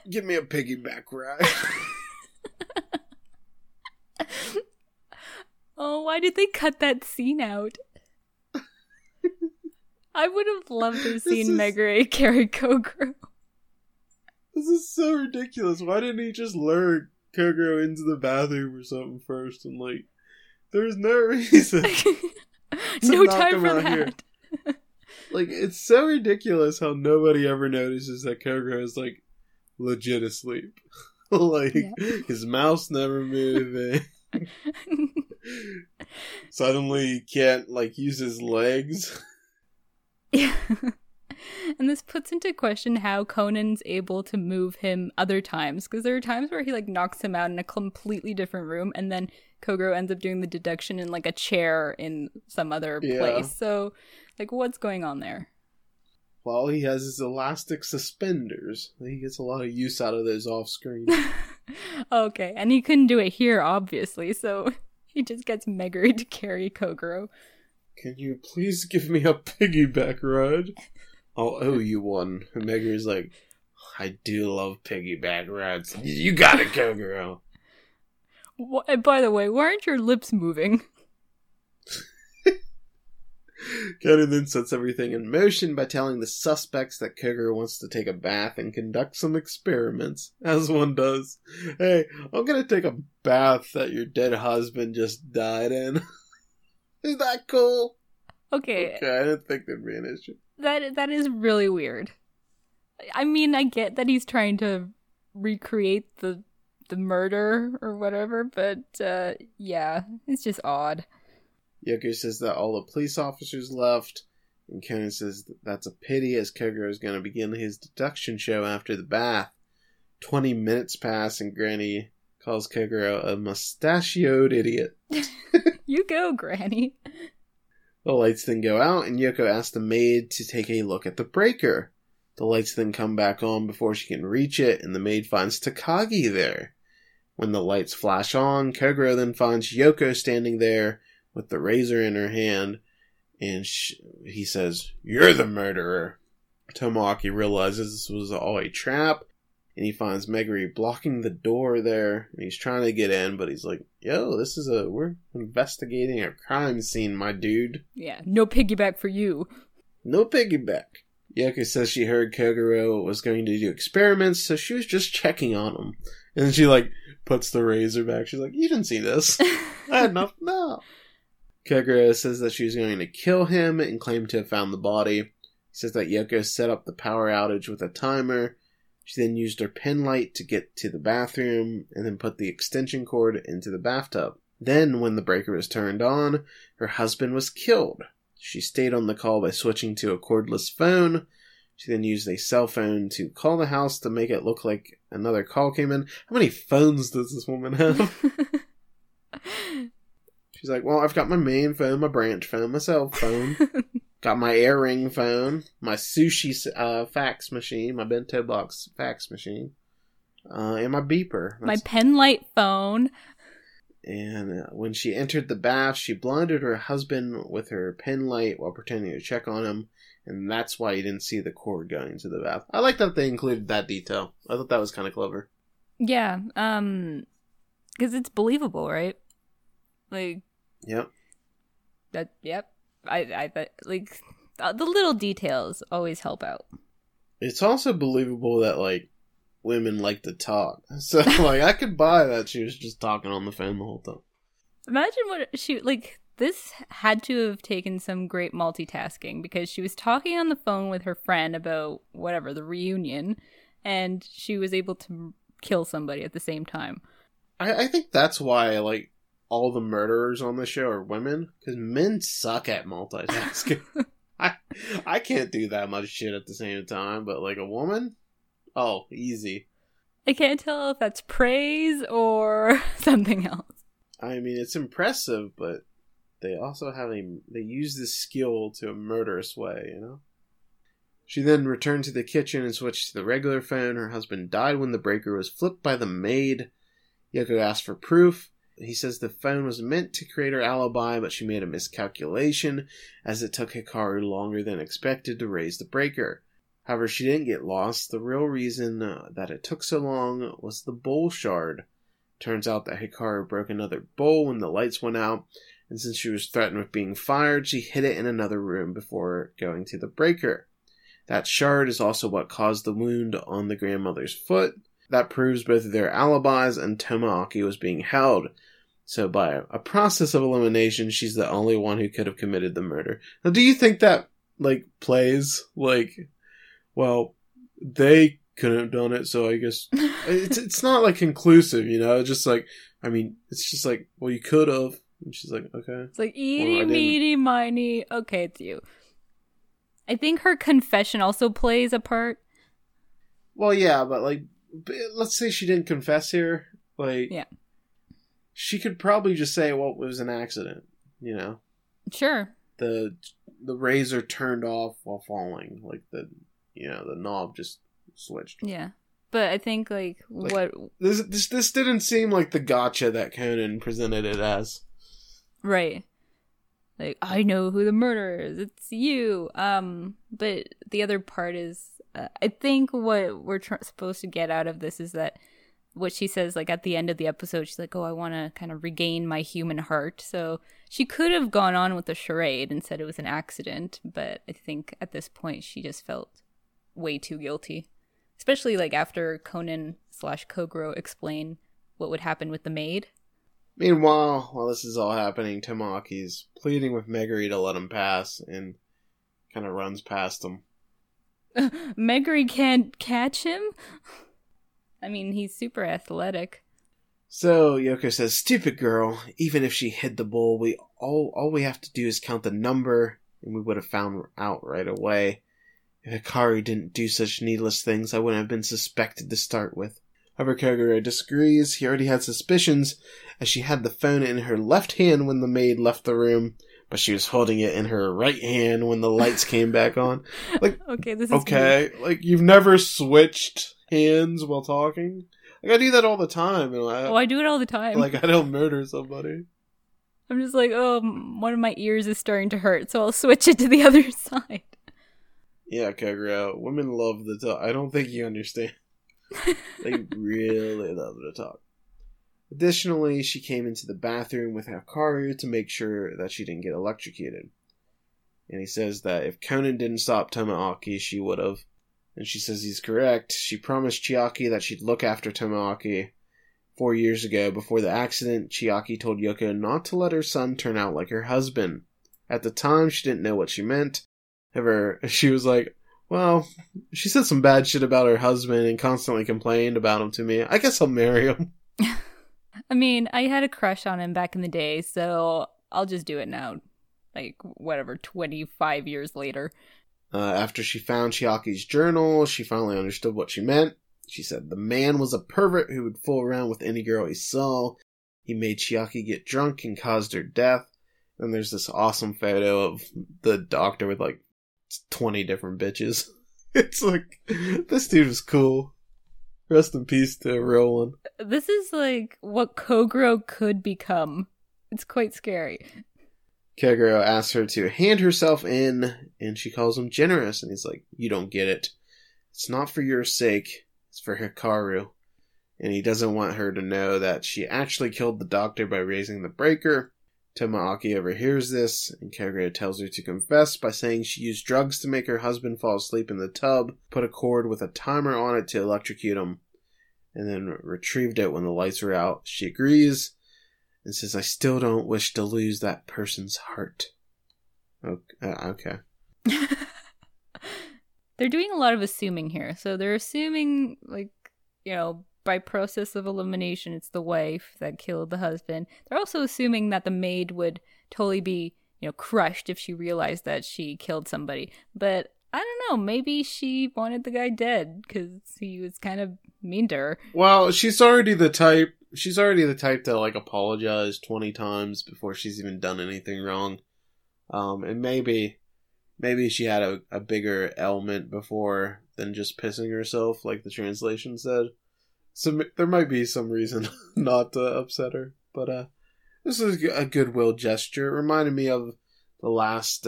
give me a piggyback ride? Oh, why did they cut that scene out? I would have loved to have seen Megure carry Kogoro. This is so ridiculous. Why didn't he just lure Kogoro into the bathroom or something first? And, like, there's no reason. No time for that. Here. Like, it's so ridiculous how nobody ever notices that Kogoro is, like, legit asleep. Like, yeah. His mouth's never moving. Suddenly he can't, like, use his legs. Yeah. And this puts into question how Conan's able to move him other times, because there are times where he like knocks him out in a completely different room, and then Kogoro ends up doing the deduction in like a chair in some other place. So, like, what's going on there? Well, he has his elastic suspenders. He gets a lot of use out of those off screen. Okay, and he couldn't do it here, obviously, so he just gets Megure to carry Kogoro. Can you please give me a piggyback ride? I'll owe you one. And Megure's like, I do love piggyback rides. You gotta go, girl. What, by the way, why aren't your lips moving? Conan then sets everything in motion by telling the suspects that Kogoro wants to take a bath and conduct some experiments, as one does. Hey, I'm gonna take a bath that your dead husband just died in. Is that cool? Okay, I didn't think there'd be an issue. That is really weird. I mean, I get that he's trying to recreate the murder or whatever, but yeah, it's just odd. Yoko says that all the police officers left, and Conan says that's a pity as Kogoro is going to begin his deduction show after the bath. 20 minutes pass, and Granny calls Kogoro a mustachioed idiot. You go, Granny. The lights then go out, and Yoko asks the maid to take a look at the breaker. The lights then come back on before she can reach it, and the maid finds Takagi there. When the lights flash on, Kogoro then finds Yoko standing there with the razor in her hand, and he says, "You're the murderer." Tamaaki realizes this was all a trap, and he finds Megure blocking the door there, and he's trying to get in, but he's like, yo, we're investigating a crime scene, my dude. Yeah, no piggyback for you. No piggyback. Yoko says she heard Kogoro was going to do experiments, so she was just checking on him. And then she, like, puts the razor back. She's like, you didn't see this. I had enough now. Kogoro says that she was going to kill him and claimed to have found the body. He says that Yoko set up the power outage with a timer. She then used her pen light to get to the bathroom and then put the extension cord into the bathtub. Then, when the breaker was turned on, her husband was killed. She stayed on the call by switching to a cordless phone. She then used a cell phone to call the house to make it look like another call came in. How many phones does this woman have? She's like, well, I've got my main phone, my branch phone, my cell phone. Got my air ring phone, my sushi fax machine, my bento box fax machine, and my beeper. My pen light phone. And when she entered the bath, she blinded her husband with her pen light while pretending to check on him. And that's why you didn't see the cord going into the bath. I like that they included that detail. I thought that was kind of clever. Yeah, because it's believable, right? Like, yep. That, yep. I like the little details always help out. It's also believable that like women like to talk, so like I could buy that she was just talking on the phone the whole time. Imagine what she like. This had to have taken some great multitasking because she was talking on the phone with her friend about whatever, the reunion, and she was able to kill somebody at the same time. I think that's why like all the murderers on the show are women, because men suck at multitasking. I can't do that much shit at the same time, but like a woman? Oh, easy. I can't tell if that's praise or something else. I mean, it's impressive, but they also have they use this skill to a murderous way, you know? She then returned to the kitchen and switched to the regular phone. Her husband died when the breaker was flipped by the maid. Yoko asked for proof. He says the phone was meant to create her alibi, but she made a miscalculation, as it took Hikaru longer than expected to raise the breaker. However, she didn't get lost. The real reason that it took so long was the bowl shard. Turns out that Hikaru broke another bowl when the lights went out, and since she was threatened with being fired, she hid it in another room before going to the breaker. That shard is also what caused the wound on the grandmother's foot. That proves both of their alibis, and Tamaaki was being held. So by a process of elimination, she's the only one who could have committed the murder. Now, do you think that, like, plays? Like, well, they couldn't have done it, so I guess... it's not, like, conclusive, you know? Just, like, I mean, it's just like, well, you could have. And she's like, okay. It's like, eaty, well, meaty, miney. Okay, it's you. I think her confession also plays a part. Well, yeah, but like, let's say she didn't confess here. Like, yeah, she could probably just say, "Well, it was an accident," you know. Sure. The razor turned off while falling. Like the knob just switched. Yeah, but I think like what this didn't seem like the gotcha that Conan presented it as. Right. Like, I know who the murderer is. It's you. But the other part is, I think what we're supposed to get out of this is that what she says, like, at the end of the episode, she's like, oh, I want to kind of regain my human heart. So she could have gone on with the charade and said it was an accident. But I think at this point, she just felt way too guilty. Especially, like, after Conan/Kogoro explain what would happen with the maid. Meanwhile, while this is all happening, Tamaki's pleading with Megure to let him pass, and kind of runs past him. Megure can't catch him? I mean, he's super athletic. So, Yoko says, stupid girl, even if she hid the bowl, we all we have to do is count the number, and we would have found out right away. If Hikaru didn't do such needless things, I wouldn't have been suspected to start with. However, Kogoro disagrees. He already had suspicions, as she had the phone in her left hand when the maid left the room, but she was holding it in her right hand when the lights came back on. Like, okay, this is weird. Like, you've never switched hands while talking? Like, I do that all the time. And I do it all the time. Like, I don't murder somebody. I'm just like, oh, one of my ears is starting to hurt, so I'll switch it to the other side. Yeah, Kogoro, women love the talk. I don't think you understand. They really love to talk. Additionally, she came into the bathroom with Hikaru to make sure that she didn't get electrocuted. And he says that if Conan didn't stop Tamaaki, she would have. And she says he's correct. She promised Chiaki that she'd look after Tamaaki. 4 years ago, before the accident, Chiaki told Yoko not to let her son turn out like her husband. At the time, she didn't know what she meant. However, she was like, well, she said some bad shit about her husband and constantly complained about him to me. I guess I'll marry him. I mean, I had a crush on him back in the day, so I'll just do it now. Like, whatever, 25 years later. After she found Chiaki's journal, she finally understood what she meant. She said the man was a pervert who would fool around with any girl he saw. He made Chiaki get drunk and caused her death. And there's this awesome photo of the doctor with, like, 20 different bitches. It's like, this dude was cool. Rest in peace to a real one. This is like what Kogoro could become. It's quite scary. Kogoro asks her to hand herself in, and she calls him generous, and he's like, you don't get it. It's not for your sake, it's for Hikaru. and he doesn't want her to know that she actually killed the doctor by raising the breaker. Tamaaki overhears this, and Kagura tells her to confess by saying she used drugs to make her husband fall asleep in the tub, put a cord with a timer on it to electrocute him, and then retrieved it when the lights were out. She agrees and says, "I still don't wish to lose that person's heart." Okay. They're doing a lot of assuming here. So they're assuming, like, you know, by process of elimination, it's the wife that killed the husband. They're also assuming that the maid would totally be, you know, crushed if she realized that she killed somebody. But I don't know, maybe she wanted the guy dead because he was kind of mean to her. Well, she's already the type to, like, apologize 20 times before she's even done anything wrong. And maybe she had a bigger ailment before than just pissing herself, like the translation said. So there might be some reason not to upset her, but this is a goodwill gesture. It reminded me of the last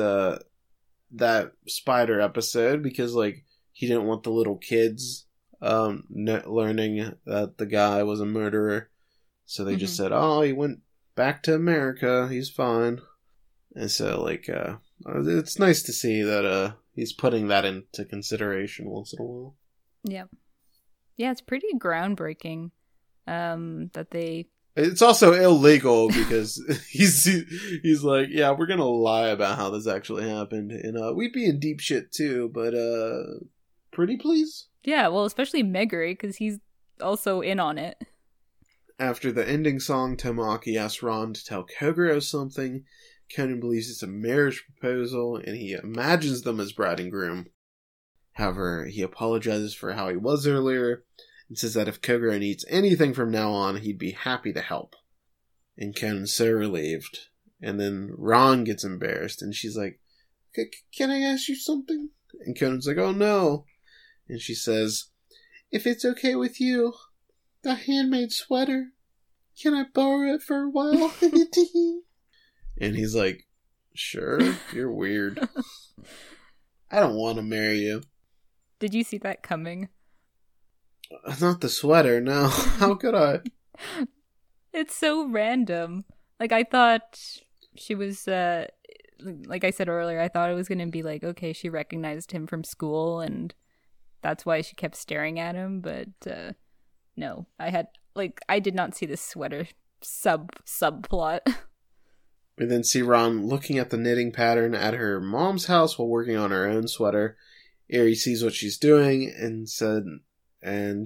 that spider episode because, like, he didn't want the little kids learning that the guy was a murderer, so they just said, "Oh, he went back to America. He's fine." And so, like, it's nice to see that he's putting that into consideration once in a while. Yeah. Yeah, it's pretty groundbreaking that they... It's also illegal because he's like, yeah, we're going to lie about how this actually happened. And we'd be in deep shit too, but pretty please? Yeah, well, especially Megure because he's also in on it. After the ending song, Tamaaki asks Ron to tell Kogoro something. Conan believes it's a marriage proposal, and he imagines them as bride and groom. However, he apologizes for how he was earlier, and says that if Kogoro needs anything from now on, he'd be happy to help. And Conan's so relieved. And then Ron gets embarrassed, and she's like, "Can I ask you something?" And Conan's like, "Oh no." And she says, "If it's okay with you, the handmade sweater, can I borrow it for a while?" And he's like, "Sure, you're weird. I don't want to marry you." Did you see that coming? Not the sweater, no. How could I? It's so random. Like, I thought she was, like I said earlier, I thought it was going to be like, okay, she recognized him from school, and that's why she kept staring at him, but no. I did not see this sweater subplot. We then see Ron looking at the knitting pattern at her mom's house while working on her own sweater. Eri sees what she's doing and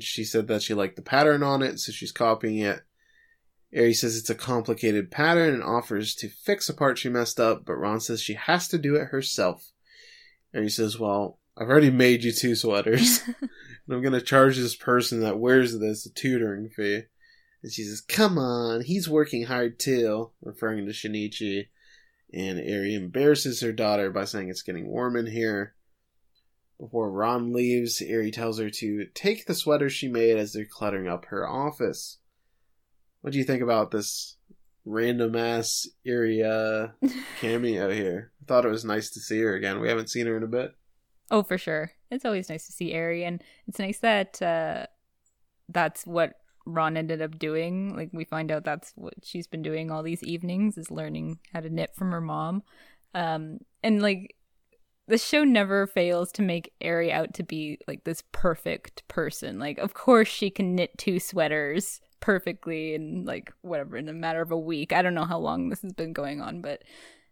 she said that she liked the pattern on it, so she's copying it. Eri says it's a complicated pattern and offers to fix a part she messed up, but Ron says she has to do it herself. Eri says, "Well, I've already made you two sweaters, and I'm going to charge this person that wears this a tutoring fee." And she says, "Come on, he's working hard too," referring to Shinichi. And Eri embarrasses her daughter by saying it's getting warm in here. Before Ron leaves, Eri tells her to take the sweater she made as they're cluttering up her office. What do you think about this random-ass Eri cameo here? I thought it was nice to see her again. We haven't seen her in a bit. Oh, for sure. It's always nice to see Eri, and it's nice that that's what Ron ended up doing. Like, we find out that's what she's been doing all these evenings, is learning how to knit from her mom, and, like, the show never fails to make Eri out to be, like, this perfect person. Like, of course she can knit two sweaters perfectly in, like, whatever, in a matter of a week. I don't know how long this has been going on, but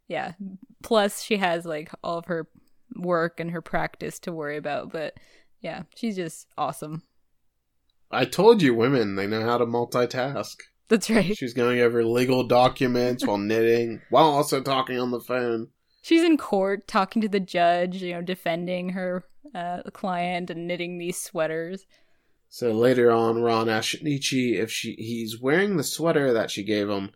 yeah, plus she has, like, all of her work and her practice to worry about, but yeah, she's just awesome. I told you women, they know how to multitask. That's right. She's going over legal documents while knitting, while also talking on the phone. She's in court talking to the judge, you know, defending her client and knitting these sweaters. So later on, Ron asks Shinichi if he's wearing the sweater that she gave him,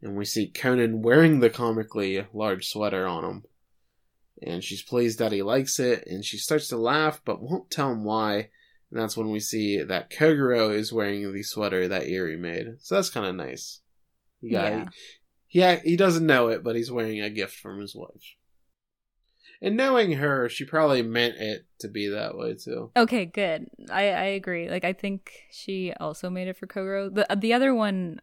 and we see Conan wearing the comically large sweater on him. And she's pleased that he likes it, and she starts to laugh, but won't tell him why. And that's when we see that Kogoro is wearing the sweater that Eri made. So that's kind of nice. Yeah. He doesn't know it, but he's wearing a gift from his wife. And knowing her, she probably meant it to be that way, too. Okay, good. I agree. Like, I think she also made it for Kogoro. The other one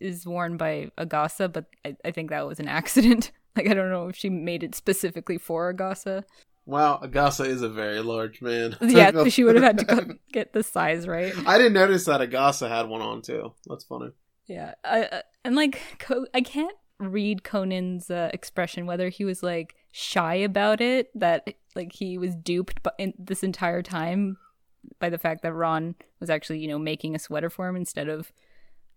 is worn by Agasa, but I think that was an accident. Like, I don't know if she made it specifically for Agasa. Wow, Agasa is a very large man. Yeah, but she would have had to get the size right. I didn't notice that Agasa had one on, too. That's funny. Yeah, I can't read Conan's expression, whether he was like shy about it, that like he was duped this entire time by the fact that Ron was actually, you know, making a sweater for him instead of,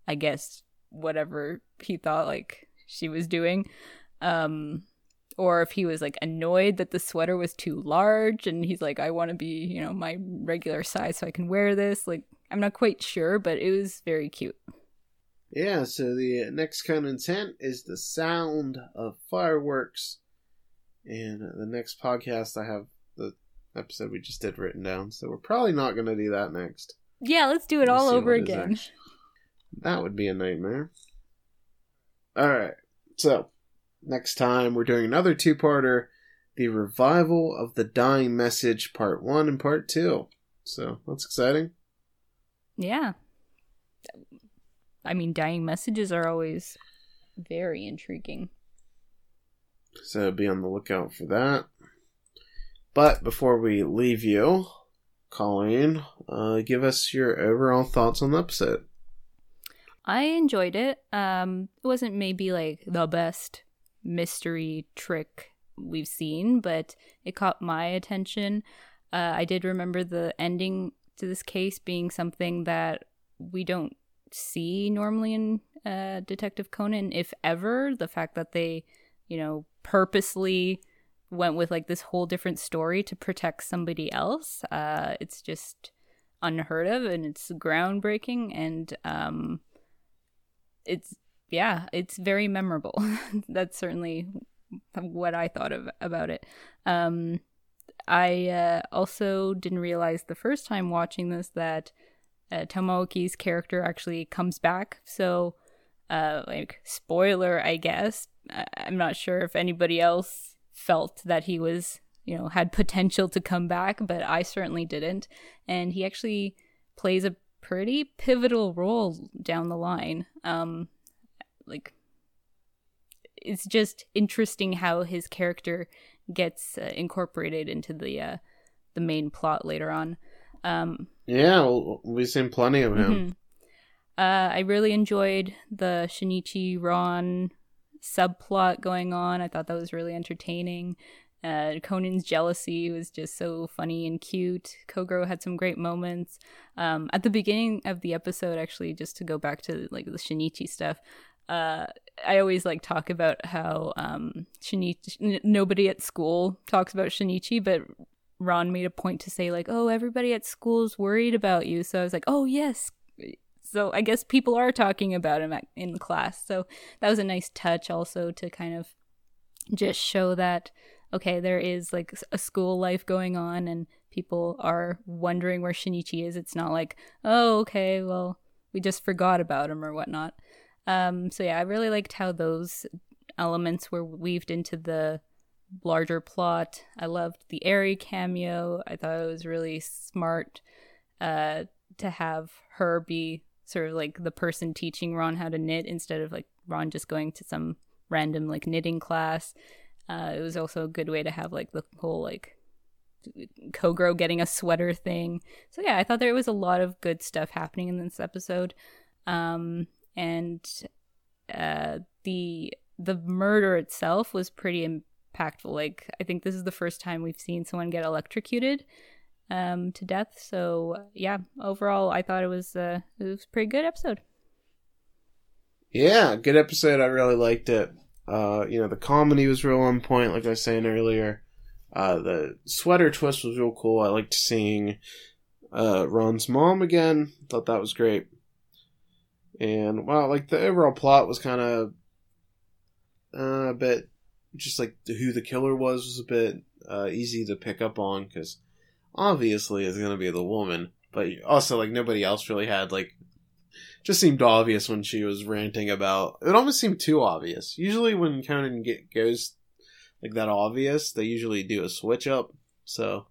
I guess, whatever he thought like she was doing, or if he was like annoyed that the sweater was too large and he's like, I want to be, you know, my regular size so I can wear this. Like, I'm not quite sure, but it was very cute. Yeah, so the next Conan's hint is the sound of fireworks. And the next podcast, I have the episode we just did written down. So we're probably not going to do that next. Yeah, let's do it all over again. That would be a nightmare. All right. So next time we're doing another two-parter, The Revival of the Dying Message, Part 1 and Part 2. So that's exciting. Yeah. I mean, dying messages are always very intriguing. So be on the lookout for that. But before we leave you, Colleen, give us your overall thoughts on the episode. I enjoyed it. It wasn't maybe like the best mystery trick we've seen, but it caught my attention. I did remember the ending to this case being something that we don't see normally in Detective Conan, if ever. The fact that they, you know, purposely went with like this whole different story to protect somebody else, it's just unheard of, and it's groundbreaking, and it's very memorable. That's certainly what I thought about it. I also didn't realize the first time watching this that Tamaoki's character actually comes back. So, spoiler, I guess. I'm not sure if anybody else felt that he was, you know, had potential to come back, but I certainly didn't. And he actually plays a pretty pivotal role down the line. It's just interesting how his character gets incorporated into the main plot later on. Yeah, we've seen plenty of him. Mm-hmm. I really enjoyed the Shinichi Ron subplot going on. I thought that was really entertaining. Conan's jealousy was just so funny and cute. Kogoro had some great moments. At the beginning of the episode, actually, just to go back to like the Shinichi stuff, I always like talk about how Shinichi. Nobody at school talks about Shinichi, but Ron made a point to say like, oh, everybody at school's worried about you. So I was like, oh, yes. So I guess people are talking about him in class. So that was a nice touch also to kind of just show that, okay, there is like a school life going on and people are wondering where Shinichi is. It's not like, oh, okay, well, we just forgot about him or whatnot. So yeah, I really liked how those elements were weaved into the larger plot. I loved the Eri cameo. I thought it was really smart to have her be sort of like the person teaching Ron how to knit instead of like Ron just going to some random like knitting class. It was also a good way to have like the whole like Kogoro getting a sweater thing. So yeah, I thought there was a lot of good stuff happening in this episode. The murder itself was pretty impactful. Like, I think this is the first time we've seen someone get electrocuted to death. So yeah, overall I thought it was a pretty good episode. Yeah, good episode. I really liked it. You know, the comedy was real on point, like I was saying earlier. The sweater twist was real cool. I liked seeing Ron's mom again. Thought that was great. And wow, like the overall plot was kind of a bit, just like who the killer was a bit easy to pick up on, because obviously it's going to be the woman, but also like nobody else really had, like, just seemed obvious when she was ranting about it. Almost seemed too obvious. Usually when Conan goes like that obvious. They usually do a switch up, so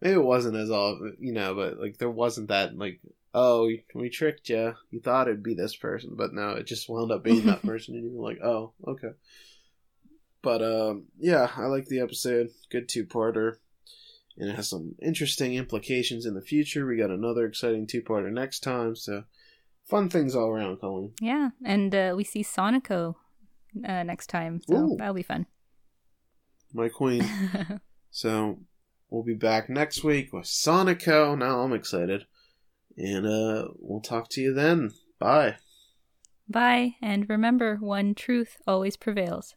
maybe it wasn't as obvious, you know, but like there wasn't that like, oh, we tricked you. You thought it'd be this person, but no, it just wound up being that person, and you were like, oh, okay. But yeah, I like the episode. Good two-parter. And it has some interesting implications in the future. We got another exciting two-parter next time, so fun things all around, Colleen. Yeah, and we see Sonico next time, so ooh, that'll be fun. My queen. So we'll be back next week with Sonico. Now I'm excited. And we'll talk to you then. Bye. Bye, and remember, one truth always prevails.